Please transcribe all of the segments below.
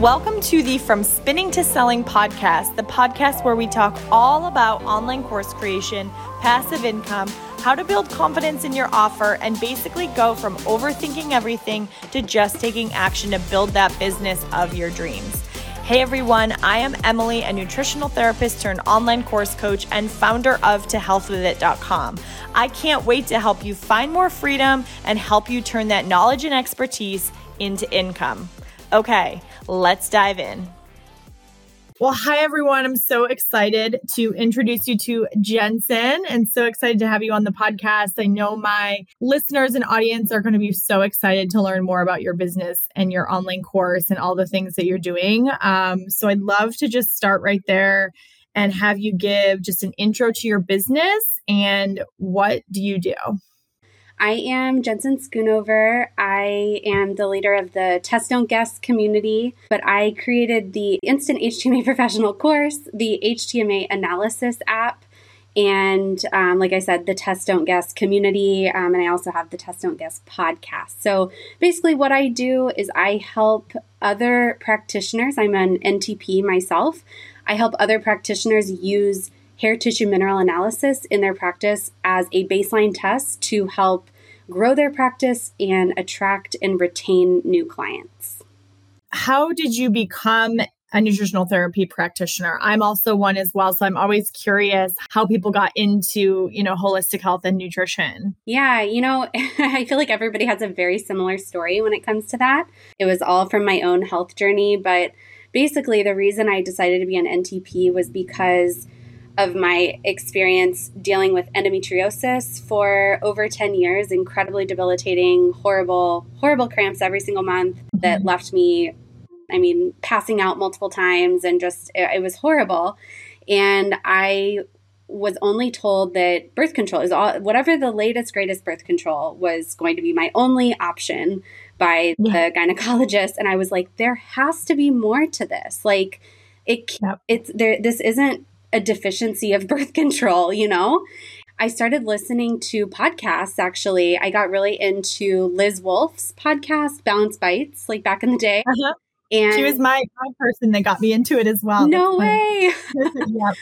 Welcome to the From Spinning to Selling podcast, the podcast where we talk all about online course creation, passive income, how to build confidence in your offer, and basically go from overthinking everything to just taking action to build that business of your dreams. Hey everyone, I am Emily, a nutritional therapist turned online course coach and founder of tohealthwithit.com. I can't wait to help you find more freedom and help you turn that knowledge and expertise into income. Okay, let's dive in. Well, hi everyone. I'm so excited to introduce you to Jensen and so excited to have you on the podcast. I know my listeners and audience are going to be so excited to learn more about your business and your online course and all the things that you're doing. So I'd love to just start right there and have you give just an intro to your business and what do you do? I am Jensen Schoonover. I am the leader of the Test Don't Guess community, but I created the Instant HTMA Professional course, the HTMA Analysis app, and like I said, the Test Don't Guess community, and I also have the Test Don't Guess podcast. So basically what I do is I help other practitioners. I'm an NTP myself. I help other practitioners use hair tissue mineral analysis in their practice as a baseline test to help grow their practice and attract and retain new clients. How did you become a nutritional therapy practitioner? I'm also one as well. So I'm always curious how people got into, holistic health and nutrition. Yeah. I feel like everybody has a very similar story when it comes to that. It was all from my own health journey. But basically the reason I decided to be an NTP was because of my experience dealing with endometriosis for over 10 years, incredibly debilitating, horrible, horrible cramps every single month that left me, passing out multiple times and just, it was horrible. And I was only told that birth control is all, whatever the latest, greatest birth control was going to be my only option by the gynecologist. And I was like, there has to be more to this. Like it's there, this isn't a deficiency of birth control, I started listening to podcasts, actually. I got really into Liz Wolf's podcast, Balanced Bites, like back in the day. Uh-huh. And she was my person that got me into it as well. No way. Yep.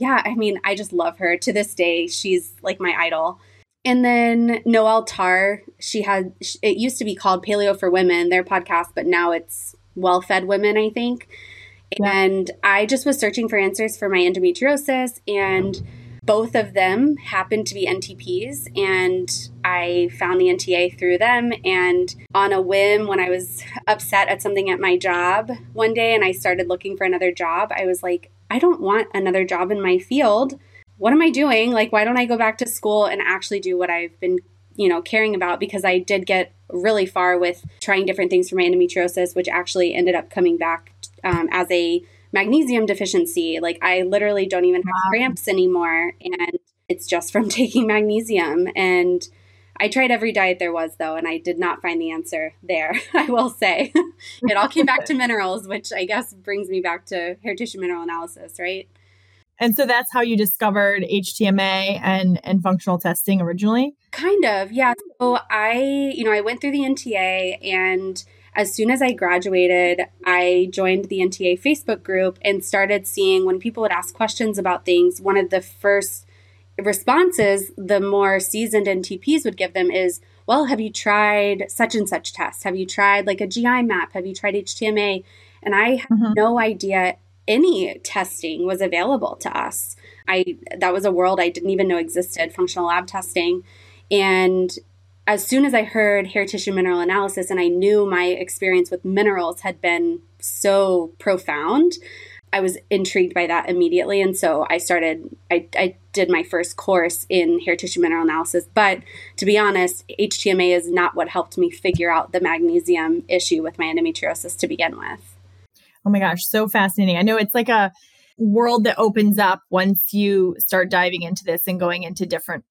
Yeah. I just love her to this day. She's like my idol. And then Noelle Tarr, it used to be called Paleo for Women, their podcast, but now it's Well Fed Women, I think. And I just was searching for answers for my endometriosis, and both of them happened to be NTPs, and I found the NTA through them. And on a whim, when I was upset at something at my job one day and I started looking for another job, I was like, I don't want another job in my field. What am I doing? Like, why don't I go back to school and actually do what I've been caring about? Because I did get really far with trying different things for my endometriosis, which actually ended up coming back as a magnesium deficiency. Like I literally don't even have cramps anymore. And it's just from taking magnesium. And I tried every diet there was though. And I did not find the answer there, I will say. It all came back to minerals, which I guess brings me back to hair tissue mineral analysis, right? And so that's how you discovered HTMA and functional testing originally? Kind of, yeah. So I went through the NTA, and as soon as I graduated, I joined the NTA Facebook group and started seeing when people would ask questions about things, one of the first responses the more seasoned NTPs would give them is, well, have you tried such and such test? Have you tried like a GI map? Have you tried HTMA? And I had no idea any testing was available to us. That was a world I didn't even know existed, functional lab testing. And as soon as I heard hair tissue mineral analysis, and I knew my experience with minerals had been so profound, I was intrigued by that immediately. And so I did my first course in hair tissue mineral analysis. But to be honest, HTMA is not what helped me figure out the magnesium issue with my endometriosis to begin with. Oh my gosh, so fascinating. I know it's like a world that opens up once you start diving into this and going into different,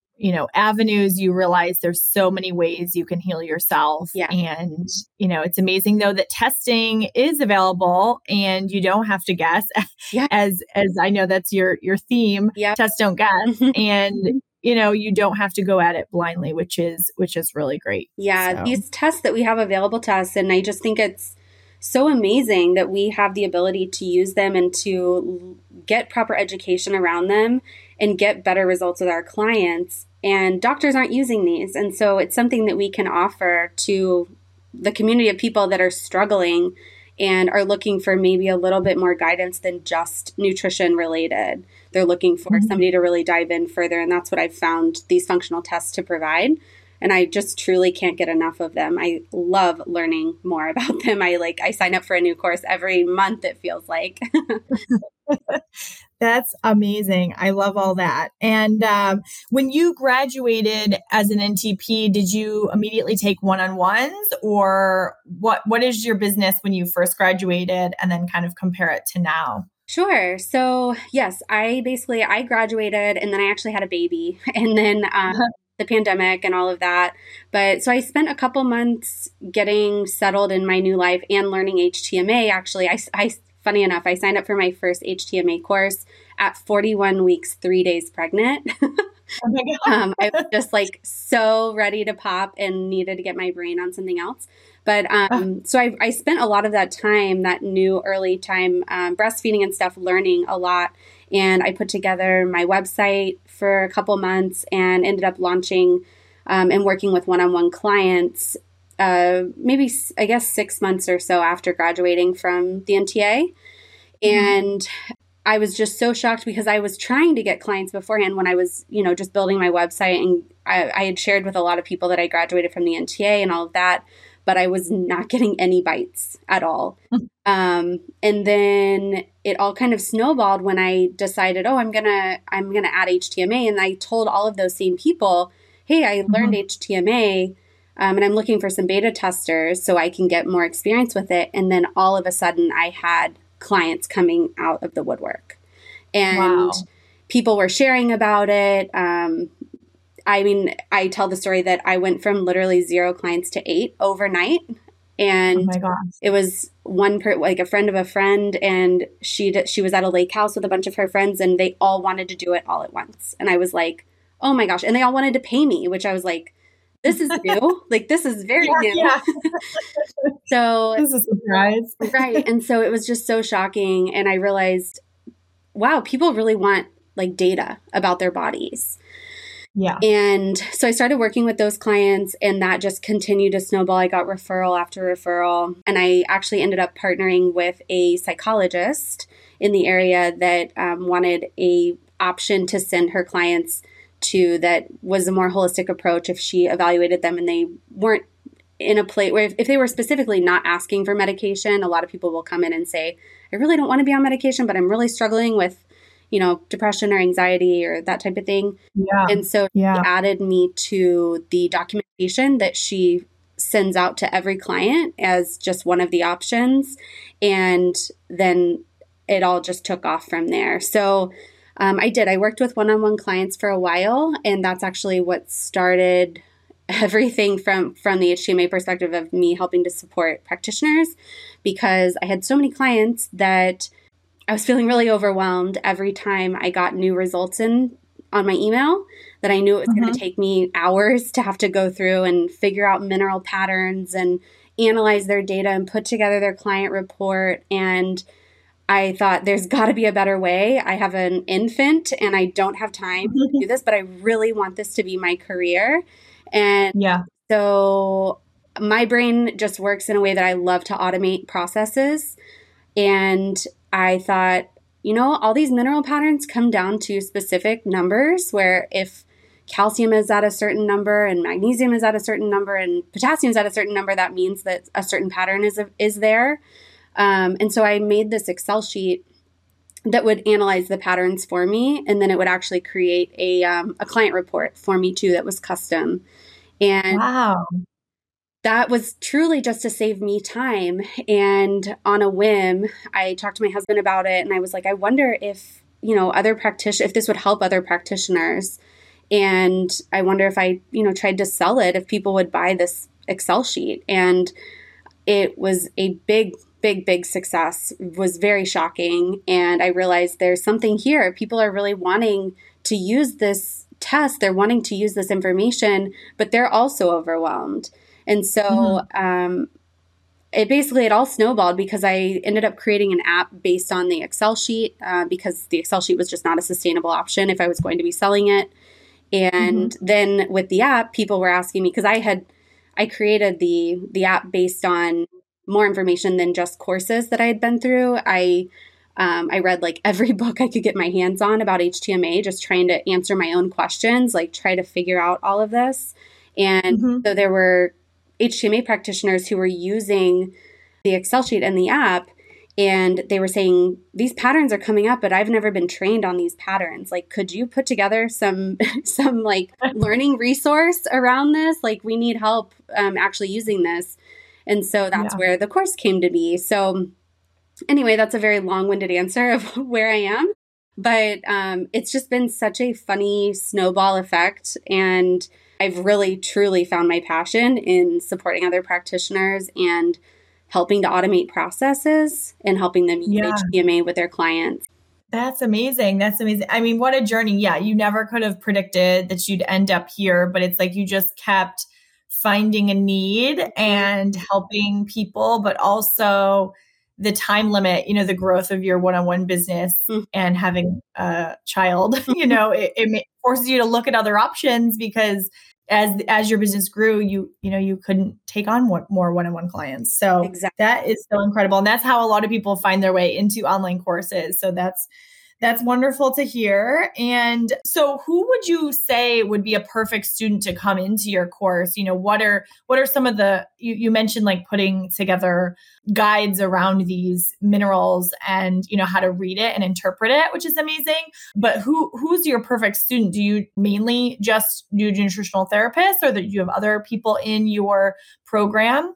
avenues. You realize there's so many ways you can heal yourself. Yeah. And, it's amazing though that testing is available and you don't have to guess. Yeah. as I know that's your theme. Yeah. Test don't guess. And you don't have to go at it blindly, which is really great. Yeah. So. These tests that we have available to us, and I just think it's so amazing that we have the ability to use them and to get proper education around them and get better results with our clients. And doctors aren't using these. And so it's something that we can offer to the community of people that are struggling and are looking for maybe a little bit more guidance than just nutrition related. They're looking for somebody to really dive in further. And that's what I've found these functional tests to provide. And I just truly can't get enough of them. I love learning more about them. I sign up for a new course every month, it feels like. That's amazing. I love all that. And when you graduated as an NTP, did you immediately take one-on-ones, or what is your business when you first graduated, and then kind of compare it to now? Sure. So yes, I graduated and then I actually had a baby, and then the pandemic and all of that. But so I spent a couple months getting settled in my new life and learning HTMA. Actually, funny enough, I signed up for my first HTMA course at 41 weeks, 3 days pregnant. I was just so ready to pop and needed to get my brain on something else. But so I spent a lot of that time, that new early time breastfeeding and stuff, learning a lot. And I put together my website for a couple months and ended up launching and working with one-on-one clients maybe, I guess, 6 months or so after graduating from the NTA. And I was just so shocked because I was trying to get clients beforehand when I was, just building my website. And I had shared with a lot of people that I graduated from the NTA and all of that, but I was not getting any bites at all. And then it all kind of snowballed when I decided, I'm going to add HTMA. And I told all of those same people, hey, I learned HTMA. And I'm looking for some beta testers so I can get more experience with it. And then all of a sudden I had clients coming out of the woodwork, and people were sharing about it. I tell the story that I went from literally 0 clients to 8 overnight. And it was a friend of a friend, and she was at a lake house with a bunch of her friends, and they all wanted to do it all at once. And I was like, oh my gosh. And they all wanted to pay me, which I was like, this is new. This is very new. Yeah. So this is a surprise. Right. And so it was just so shocking. And I realized, wow, people really want data about their bodies. Yeah. And so I started working with those clients, and that just continued to snowball. I got referral after referral. And I actually ended up partnering with a psychologist in the area that wanted an option to send her clients to that was a more holistic approach if she evaluated them and they weren't in a place where if they were specifically not asking for medication. A lot of people will come in and say, I really don't want to be on medication, but I'm really struggling with, depression or anxiety or that type of thing. Yeah. And so she added me to the documentation that she sends out to every client as just one of the options. And then it all just took off from there. So I worked with one-on-one clients for a while, and that's actually what started everything from the HTMA perspective of me helping to support practitioners, because I had so many clients that I was feeling really overwhelmed every time I got new results in on my email that I knew it was going to take me hours to have to go through and figure out mineral patterns and analyze their data and put together their client report. And I thought, there's got to be a better way. I have an infant and I don't have time to do this, but I really want this to be my career. And so my brain just works in a way that I love to automate processes. And I thought, all these mineral patterns come down to specific numbers where if calcium is at a certain number and magnesium is at a certain number and potassium is at a certain number, that means that a certain pattern is there. And so I made this Excel sheet that would analyze the patterns for me, and then it would actually create a client report for me too that was custom. And that was truly just to save me time. And on a whim, I talked to my husband about it, and I was like, I wonder if, if this would help other practitioners. And I wonder if I, tried to sell it, if people would buy this Excel sheet. And it was a big success. It was very shocking. And I realized there's something here. People are really wanting to use this test. They're wanting to use this information, but they're also overwhelmed. And so it all snowballed because I ended up creating an app based on the Excel sheet because the Excel sheet was just not a sustainable option if I was going to be selling it. And then with the app, people were asking me because I created the app based on more information than just courses that I had been through. I read like every book I could get my hands on about HTMA, just trying to answer my own questions, like try to figure out all of this. And so there were HTMA practitioners who were using the Excel sheet and the app, and they were saying, these patterns are coming up, but I've never been trained on these patterns. Like, could you put together some like learning resource around this? Like, we need help actually using this. And so that's where the course came to be. So anyway, that's a very long-winded answer of where I am. But it's just been such a funny snowball effect. And I've really, truly found my passion in supporting other practitioners and helping to automate processes and helping them use HTMA with their clients. That's amazing. That's amazing. I mean, what a journey. Yeah, you never could have predicted that you'd end up here, but it's like you just kept finding a need and helping people, but also the time limit, you know, the growth of your one-on-one business and having a child, you know, it forces you to look at other options because as your business grew, you know, you couldn't take on more one-on-one clients. So that is so incredible. And that's how a lot of people find their way into online courses. So that's wonderful to hear. And so who would you say would be a perfect student to come into your course? You know, what are some of the, you mentioned like putting together guides around these minerals and, you know, how to read it and interpret it, which is amazing. But who's your perfect student? Do you mainly just do nutritional therapists or do you have other people in your program?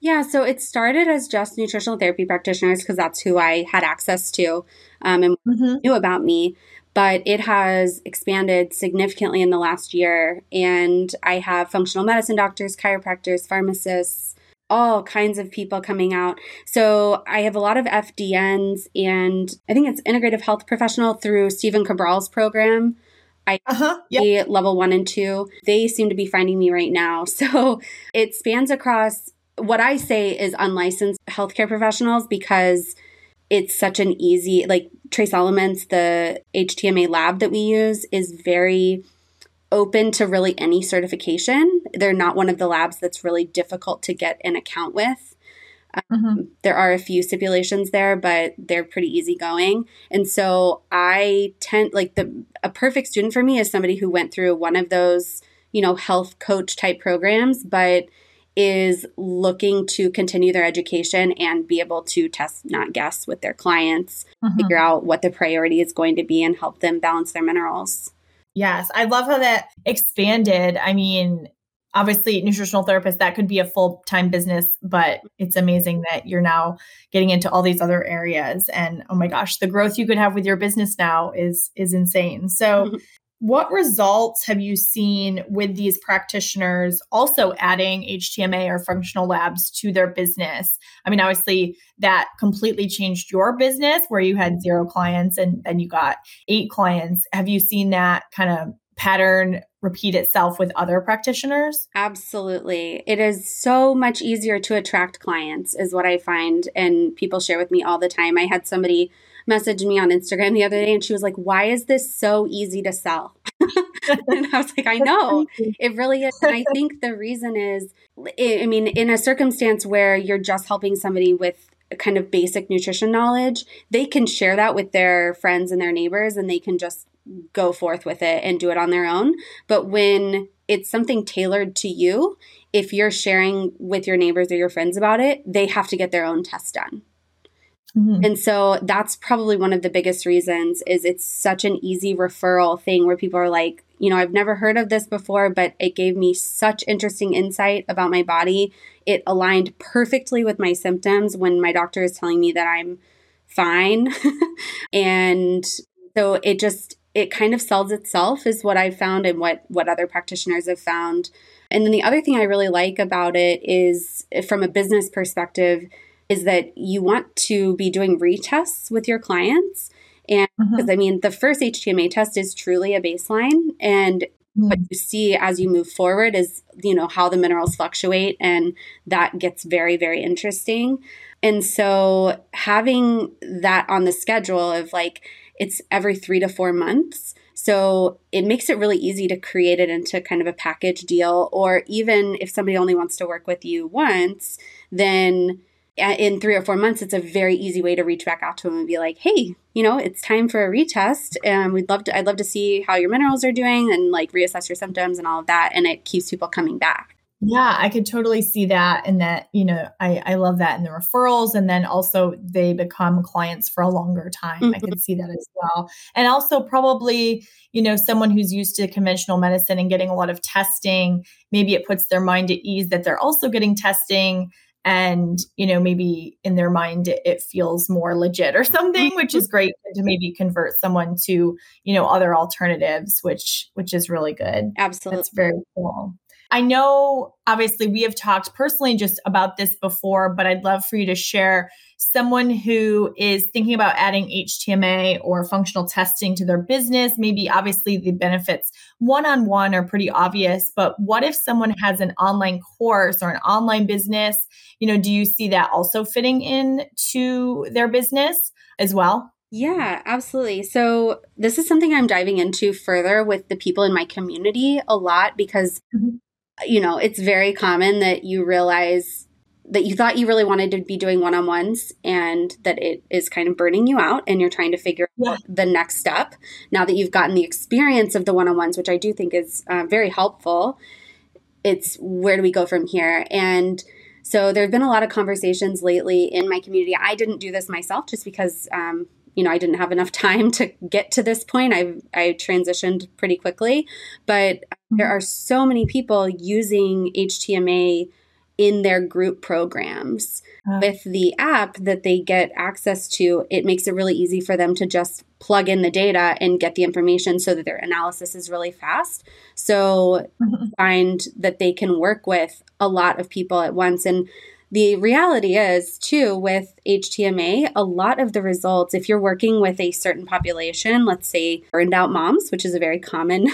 Yeah, so it started as just nutritional therapy practitioners because that's who I had access to and knew about me, but it has expanded significantly in the last year. And I have functional medicine doctors, chiropractors, pharmacists, all kinds of people coming out. So I have a lot of FDNs and I think it's integrative health professional through Stephen Cabral's program. Level 1 and 2, they seem to be finding me right now. So it spans across what I say is unlicensed healthcare professionals because it's such an easy, like Trace Elements, the HTMA lab that we use is very open to really any certification. They're not one of the labs that's really difficult to get an account with. There are a few stipulations there, but they're pretty easygoing. And so I tend, like a perfect student for me is somebody who went through one of those, you know, health coach type programs, but is looking to continue their education and be able to test, not guess with their clients, figure out what the priority is going to be and help them balance their minerals. Yes. I love how that expanded. I mean, obviously, nutritional therapist, that could be a full-time business, but it's amazing that you're now getting into all these other areas. And oh my gosh, the growth you could have with your business now is insane. So what results have you seen with these practitioners also adding HTMA or functional labs to their business? I mean, obviously, that completely changed your business where you had 0 clients and then you got 8 clients. Have you seen that kind of pattern repeat itself with other practitioners? Absolutely. It is so much easier to attract clients is what I find. And people share with me all the time. I had somebody message me on Instagram the other day and she was like, why is this so easy to sell? And I was like, I know, it really is. And I think the reason is, I mean, in a circumstance where you're just helping somebody with kind of basic nutrition knowledge, they can share that with their friends and their neighbors and they can just go forth with it and do it on their own. But when it's something tailored to you, if you're sharing with your neighbors or your friends about it, they have to get their own test done. And so that's probably one of the biggest reasons is it's such an easy referral thing where people are like, you know, I've never heard of this before, but it gave me such interesting insight about my body. It aligned perfectly with my symptoms when my doctor is telling me that I'm fine. And so it kind of sells itself is what I've found and what other practitioners have found. And then the other thing I really like about it is from a business perspective is that you want to be doing retests with your clients. And because I mean, the first HTMA test is truly a baseline and What you see as you move forward is, you know, how the minerals fluctuate, and that gets very, very interesting. And so having that on the schedule of like, it's every 3 to 4 months. So it makes it really easy to create it into kind of a package deal. Or even if somebody only wants to work with you once, then in 3 or 4 months, it's a very easy way to reach back out to them and be like, hey, you know, it's time for a retest. And I'd love to see how your minerals are doing and like reassess your symptoms and all of that. And it keeps people coming back. Yeah, I could totally see that. And that, you know, I love that in the referrals. And then also they become clients for a longer time. Mm-hmm. I could see that as well. And also probably, you know, someone who's used to conventional medicine and getting a lot of testing, maybe it puts their mind at ease that they're also getting testing. And, you know, maybe in their mind, it feels more legit or something, which is great to maybe convert someone to, you know, other alternatives, which is really good. Absolutely. That's very cool. I know, obviously, we have talked personally just about this before, but I'd love for you to share someone who is thinking about adding HTMA or functional testing to their business. Maybe, obviously, the benefits one-on-one are pretty obvious, but what if someone has an online course or an online business? You know, do you see that also fitting in to their business as well? Yeah, absolutely. So this is something I'm diving into further with the people in my community a lot because, you know, it's very common that you realize that you thought you really wanted to be doing one-on-ones and that it is kind of burning you out and you're trying to figure out the next step. Now that you've gotten the experience of the one-on-ones, which I do think is very helpful, it's where do we go from here? And so there have been a lot of conversations lately in my community. I didn't do this myself just because you know, I didn't have enough time to get to this point. I transitioned pretty quickly, but there are so many people using HTMA in their group programs. With the app that they get access to, it makes it really easy for them to just plug in the data and get the information so that their analysis is really fast. So find that they can work with a lot of people at once. And the reality is, too, with HTMA, a lot of the results, if you're working with a certain population, let's say burned out moms, which is a very common,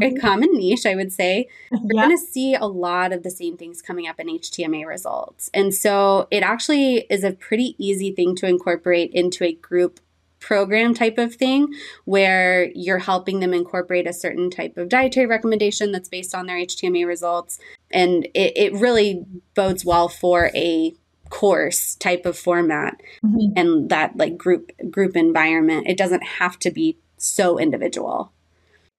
very common niche, I would say, we're going to see a lot of the same things coming up in HTMA results. And so it actually is a pretty easy thing to incorporate into a group program type of thing where you're helping them incorporate a certain type of dietary recommendation that's based on their HTMA results. And it really bodes well for a course type of format and that like group environment. It doesn't have to be so individual.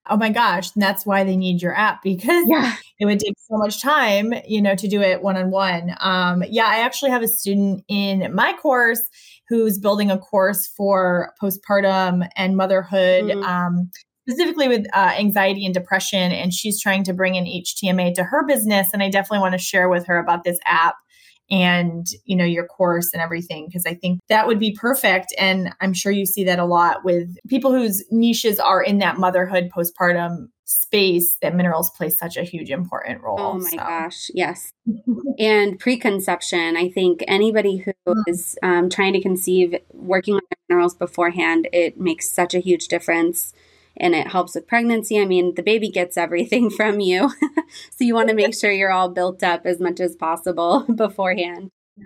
Oh my gosh. And that's why they need your app because it would take so much time, you know, to do it one-on-one. Yeah, I actually have a student in my course who's building a course for postpartum and motherhood, specifically with anxiety and depression. And she's trying to bring in HTMA to her business. And I definitely want to share with her about this app and, you know, your course and everything, because I think that would be perfect. And I'm sure you see that a lot with people whose niches are in that motherhood, postpartum space, that minerals play such a huge important role. Oh my gosh. Yes. And preconception. I think anybody who is trying to conceive, working with minerals beforehand, it makes such a huge difference. And it helps with pregnancy. I mean, the baby gets everything from you. So you want to make sure you're all built up as much as possible beforehand. Yeah.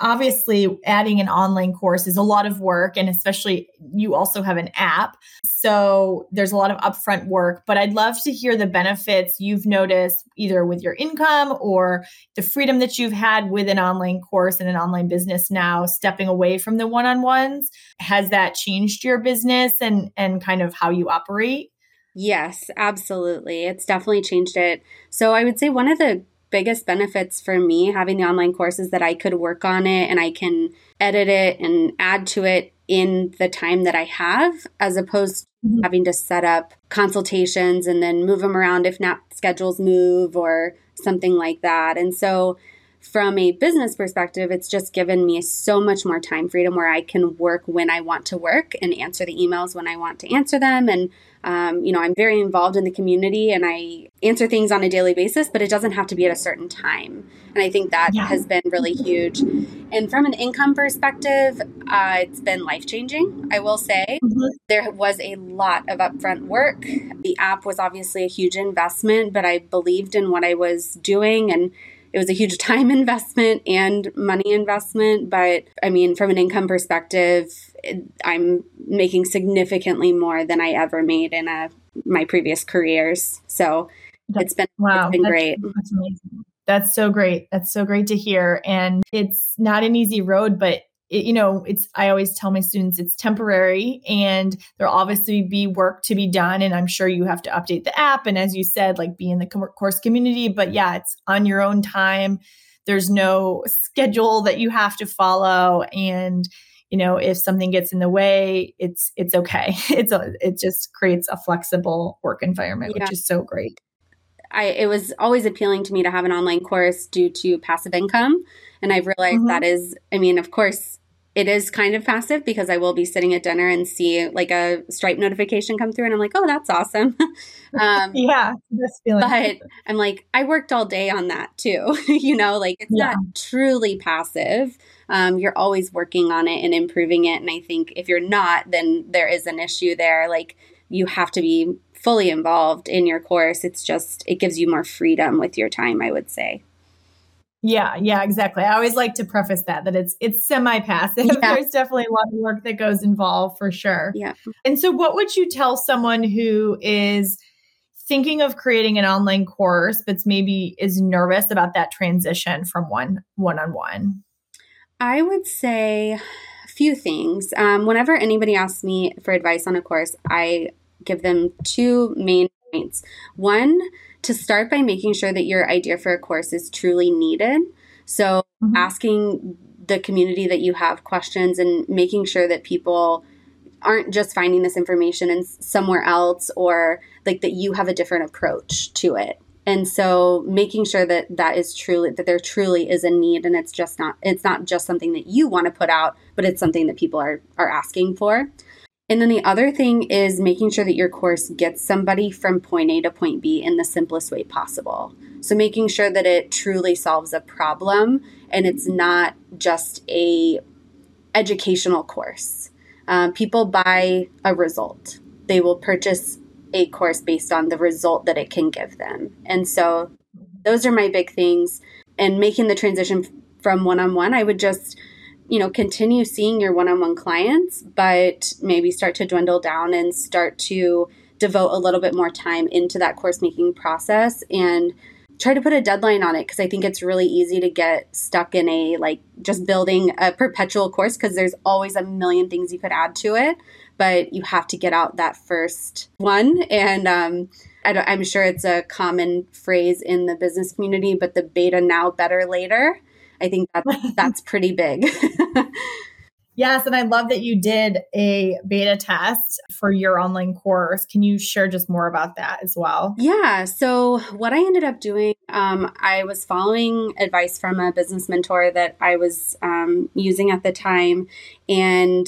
Obviously, adding an online course is a lot of work. And especially you also have an app. So there's a lot of upfront work. But I'd love to hear the benefits you've noticed either with your income or the freedom that you've had with an online course and an online business now, stepping away from the one-on-ones. Has that changed your business and kind of how you operate? Yes, absolutely. It's definitely changed it. So I would say one of the biggest benefits for me having the online course is that I could work on it and I can edit it and add to it in the time that I have, as opposed to having to set up consultations and then move them around if not schedules move or something like that. And so from a business perspective, it's just given me so much more time freedom where I can work when I want to work and answer the emails when I want to answer them. And, you know, I'm very involved in the community and I answer things on a daily basis, but it doesn't have to be at a certain time. And I think that has been really huge. And from an income perspective, it's been life-changing, I will say. There was a lot of upfront work. The app was obviously a huge investment, but I believed in what I was doing, and it was a huge time investment and money investment. But I mean, from an income perspective, I'm making significantly more than I ever made in my previous careers. So it's been great. That's amazing. That's so great. That's so great to hear. And it's not an easy road, but I always tell my students it's temporary and there'll obviously be work to be done. And I'm sure you have to update the app. And as you said, like be in the course community, but yeah, it's on your own time. There's no schedule that you have to follow. And, you know, if something gets in the way, it's okay. It just creates a flexible work environment, which is so great. It was always appealing to me to have an online course due to passive income. And I've realized that is, I mean, of course, it is kind of passive because I will be sitting at dinner and see like a Stripe notification come through and I'm like, oh, that's awesome. That's feeling. But I'm like, I worked all day on that too. You know, like it's not truly passive. You're always working on it and improving it. And I think if you're not, then there is an issue there. Like you have to be fully involved in your course. It's just, it gives you more freedom with your time, I would say. Yeah, exactly. I always like to preface that it's semi-passive. Yeah. There's definitely a lot of work that goes involved for sure. Yeah. And so what would you tell someone who is thinking of creating an online course, but maybe is nervous about that transition from one-on-one? I would say a few things. Whenever anybody asks me for advice on a course, I give them two main points. One, to start by making sure that your idea for a course is truly needed. So asking the community that you have questions and making sure that people aren't just finding this information in somewhere else, or like that you have a different approach to it. And so making sure that there truly is a need and it's not just something that you want to put out, but it's something that people are asking for. And then the other thing is making sure that your course gets somebody from point A to point B in the simplest way possible. So making sure that it truly solves a problem and it's not just an educational course. People buy a result. They will purchase a course based on the result that it can give them. And so those are my big things. And making the transition from one-on-one, I would just continue seeing your one-on-one clients, but maybe start to dwindle down and start to devote a little bit more time into that course making process and try to put a deadline on it. Because I think it's really easy to get stuck in just building a perpetual course because there's always a million things you could add to it, but you have to get out that first one. And I'm sure it's a common phrase in the business community, but the beta now, better later. I think that's pretty big. Yes. And I love that you did a beta test for your online course. Can you share just more about that as well? Yeah. So what I ended up doing, I was following advice from a business mentor that I was using at the time. And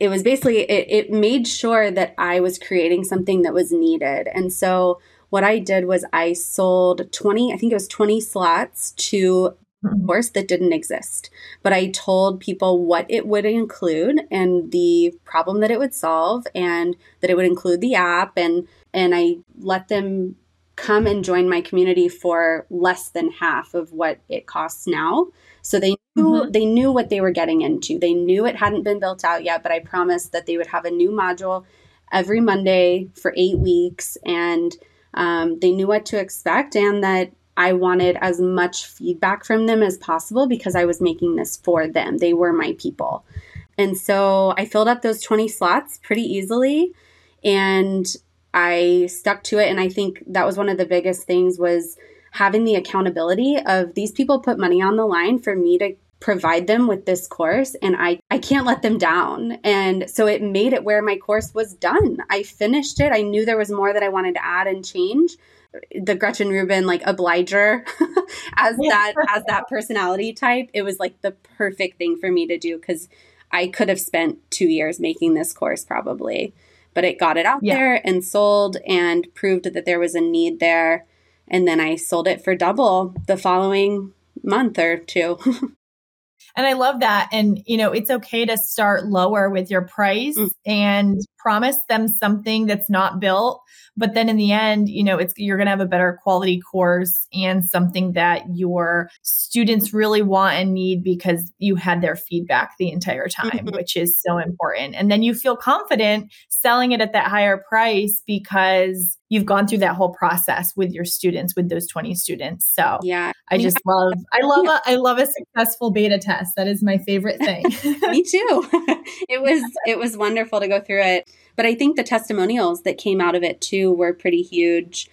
it was basically, it made sure that I was creating something that was needed. And so what I did was I sold 20 slots to course that didn't exist. But I told people what it would include and the problem that it would solve and that it would include the app. And I let them come and join my community for less than half of what it costs now. So they knew what they were getting into. They knew it hadn't been built out yet, but I promised that they would have a new module every Monday for 8 weeks. And they knew what to expect and that I wanted as much feedback from them as possible because I was making this for them. They were my people. And so I filled up those 20 slots pretty easily and I stuck to it. And I think that was one of the biggest things was having the accountability of these people put money on the line for me to provide them with this course and I can't let them down. And so it made it where my course was done. I finished it. I knew there was more that I wanted to add and change, the Gretchen Rubin, like, obliger as that personality type, it was like the perfect thing for me to do, because I could have spent 2 years making this course probably, but it got it out there and sold and proved that there was a need there. And then I sold it for double the following month or two. And I love that. And, you know, it's okay to start lower with your price and promise them something that's not built. But then in the end, you know, you're going to have a better quality course and something that your students really want and need, because you had their feedback the entire time, which is so important. And then you feel confident selling it at that higher price because you've gone through that whole process with your students, with those 20 students. So yeah, I love a successful beta test. That is my favorite thing. Me too. It was wonderful to go through it. But I think the testimonials that came out of it too were pretty huge,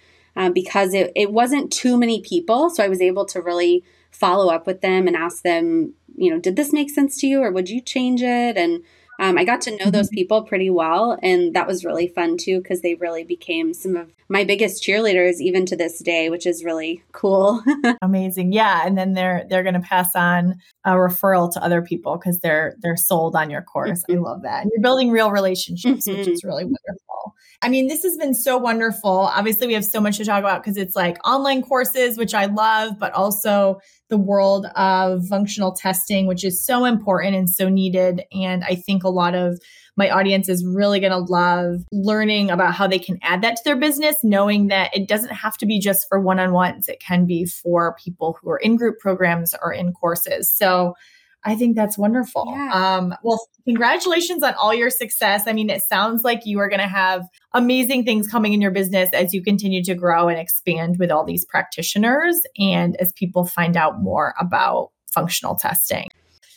because it wasn't too many people. So I was able to really follow up with them and ask them, you know, did this make sense to you, or would you change it? And I got to know those people pretty well. And that was really fun too, because they really became some of my biggest cheerleaders even to this day, which is really cool. Amazing. Yeah. And then they're going to pass on a referral to other people because they're sold on your course. I love that. And you're building real relationships, which is really wonderful. I mean, this has been so wonderful. Obviously, we have so much to talk about because it's like online courses, which I love, but also the world of functional testing, which is so important and so needed. And I think a lot of my audience is really going to love learning about how they can add that to their business, knowing that it doesn't have to be just for one-on-ones. It can be for people who are in group programs or in courses. So I think that's wonderful. Yeah. Well, congratulations on all your success. I mean, it sounds like you are going to have amazing things coming in your business as you continue to grow and expand with all these practitioners and as people find out more about functional testing.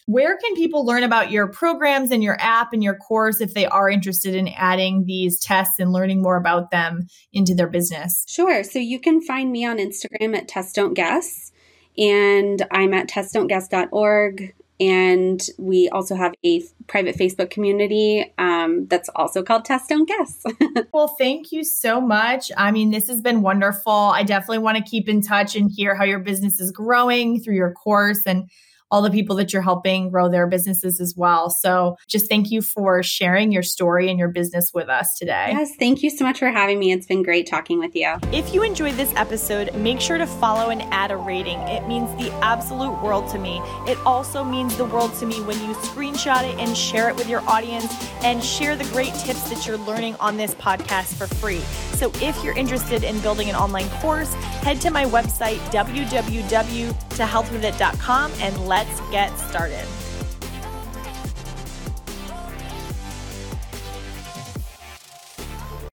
Where can people learn about your programs and your app and your course if they are interested in adding these tests and learning more about them into their business? Sure. So you can find me on Instagram at Test Don't Guess, and I'm at testdontguess.org. And we also have a private Facebook community that's also called Test Don't Guess. Well, thank you so much. I mean, this has been wonderful. I definitely want to keep in touch and hear how your business is growing through your course and all the people that you're helping grow their businesses as well. So just thank you for sharing your story and your business with us today. Yes, thank you so much for having me. It's been great talking with you. If you enjoyed this episode, make sure to follow and add a rating. It means the absolute world to me. It also means the world to me when you screenshot it and share it with your audience and share the great tips that you're learning on this podcast for free. So if you're interested in building an online course, head to my website, www.tohealthwithit.com, and let's get started.